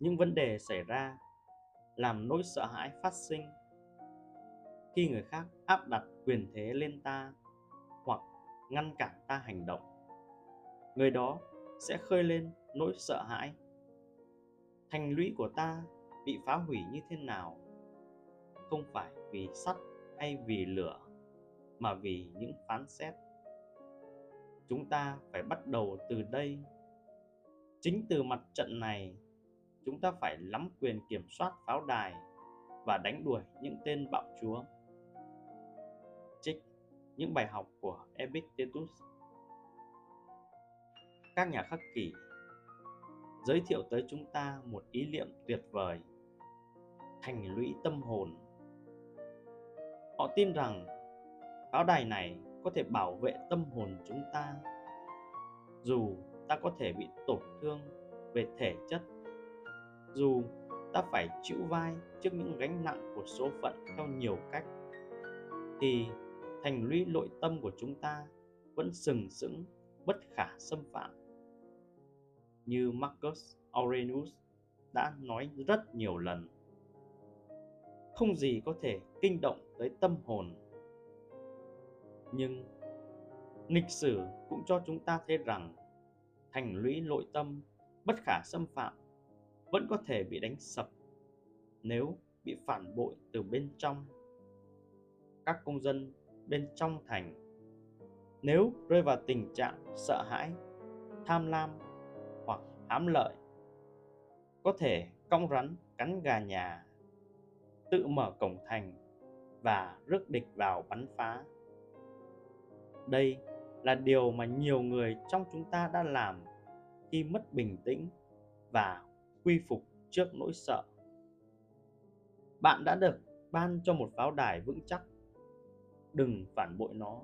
những vấn đề xảy ra làm nỗi sợ hãi phát sinh khi người khác áp đặt quyền thế lên ta hoặc ngăn cản ta hành động. Người đó sẽ khơi lên nỗi sợ hãi. Thành lũy của ta bị phá hủy như thế nào? Không phải vì sắt hay vì lửa, mà vì những phán xét. Chúng ta phải bắt đầu từ đây. Chính từ mặt trận này, chúng ta phải nắm quyền kiểm soát pháo đài và đánh đuổi những tên bạo chúa. Trích những bài học của Epictetus. Các nhà khắc kỷ giới thiệu tới chúng ta một ý niệm tuyệt vời: thành lũy tâm hồn. Họ tin rằng pháo đài này có thể bảo vệ tâm hồn chúng ta, dù ta có thể bị tổn thương về thể chất, dù ta phải chịu vai trước những gánh nặng của số phận theo nhiều cách, thì thành lũy nội tâm của chúng ta vẫn sừng sững, bất khả xâm phạm. Như Marcus Aurelius đã nói rất nhiều lần, không gì có thể kinh động tới tâm hồn. Nhưng lịch sử cũng cho chúng ta thấy rằng thành lũy nội tâm bất khả xâm phạm vẫn có thể bị đánh sập nếu bị phản bội từ bên trong. Các công dân bên trong thành, nếu rơi vào tình trạng sợ hãi, tham lam hoặc hám lợi, có thể cong rắn cắn gà nhà, tự mở cổng thành và rước địch vào bắn phá. Đây là điều mà nhiều người trong chúng ta đã làm khi mất bình tĩnh và quy phục trước nỗi sợ. Bạn đã được ban cho một pháo đài vững chắc, đừng phản bội nó.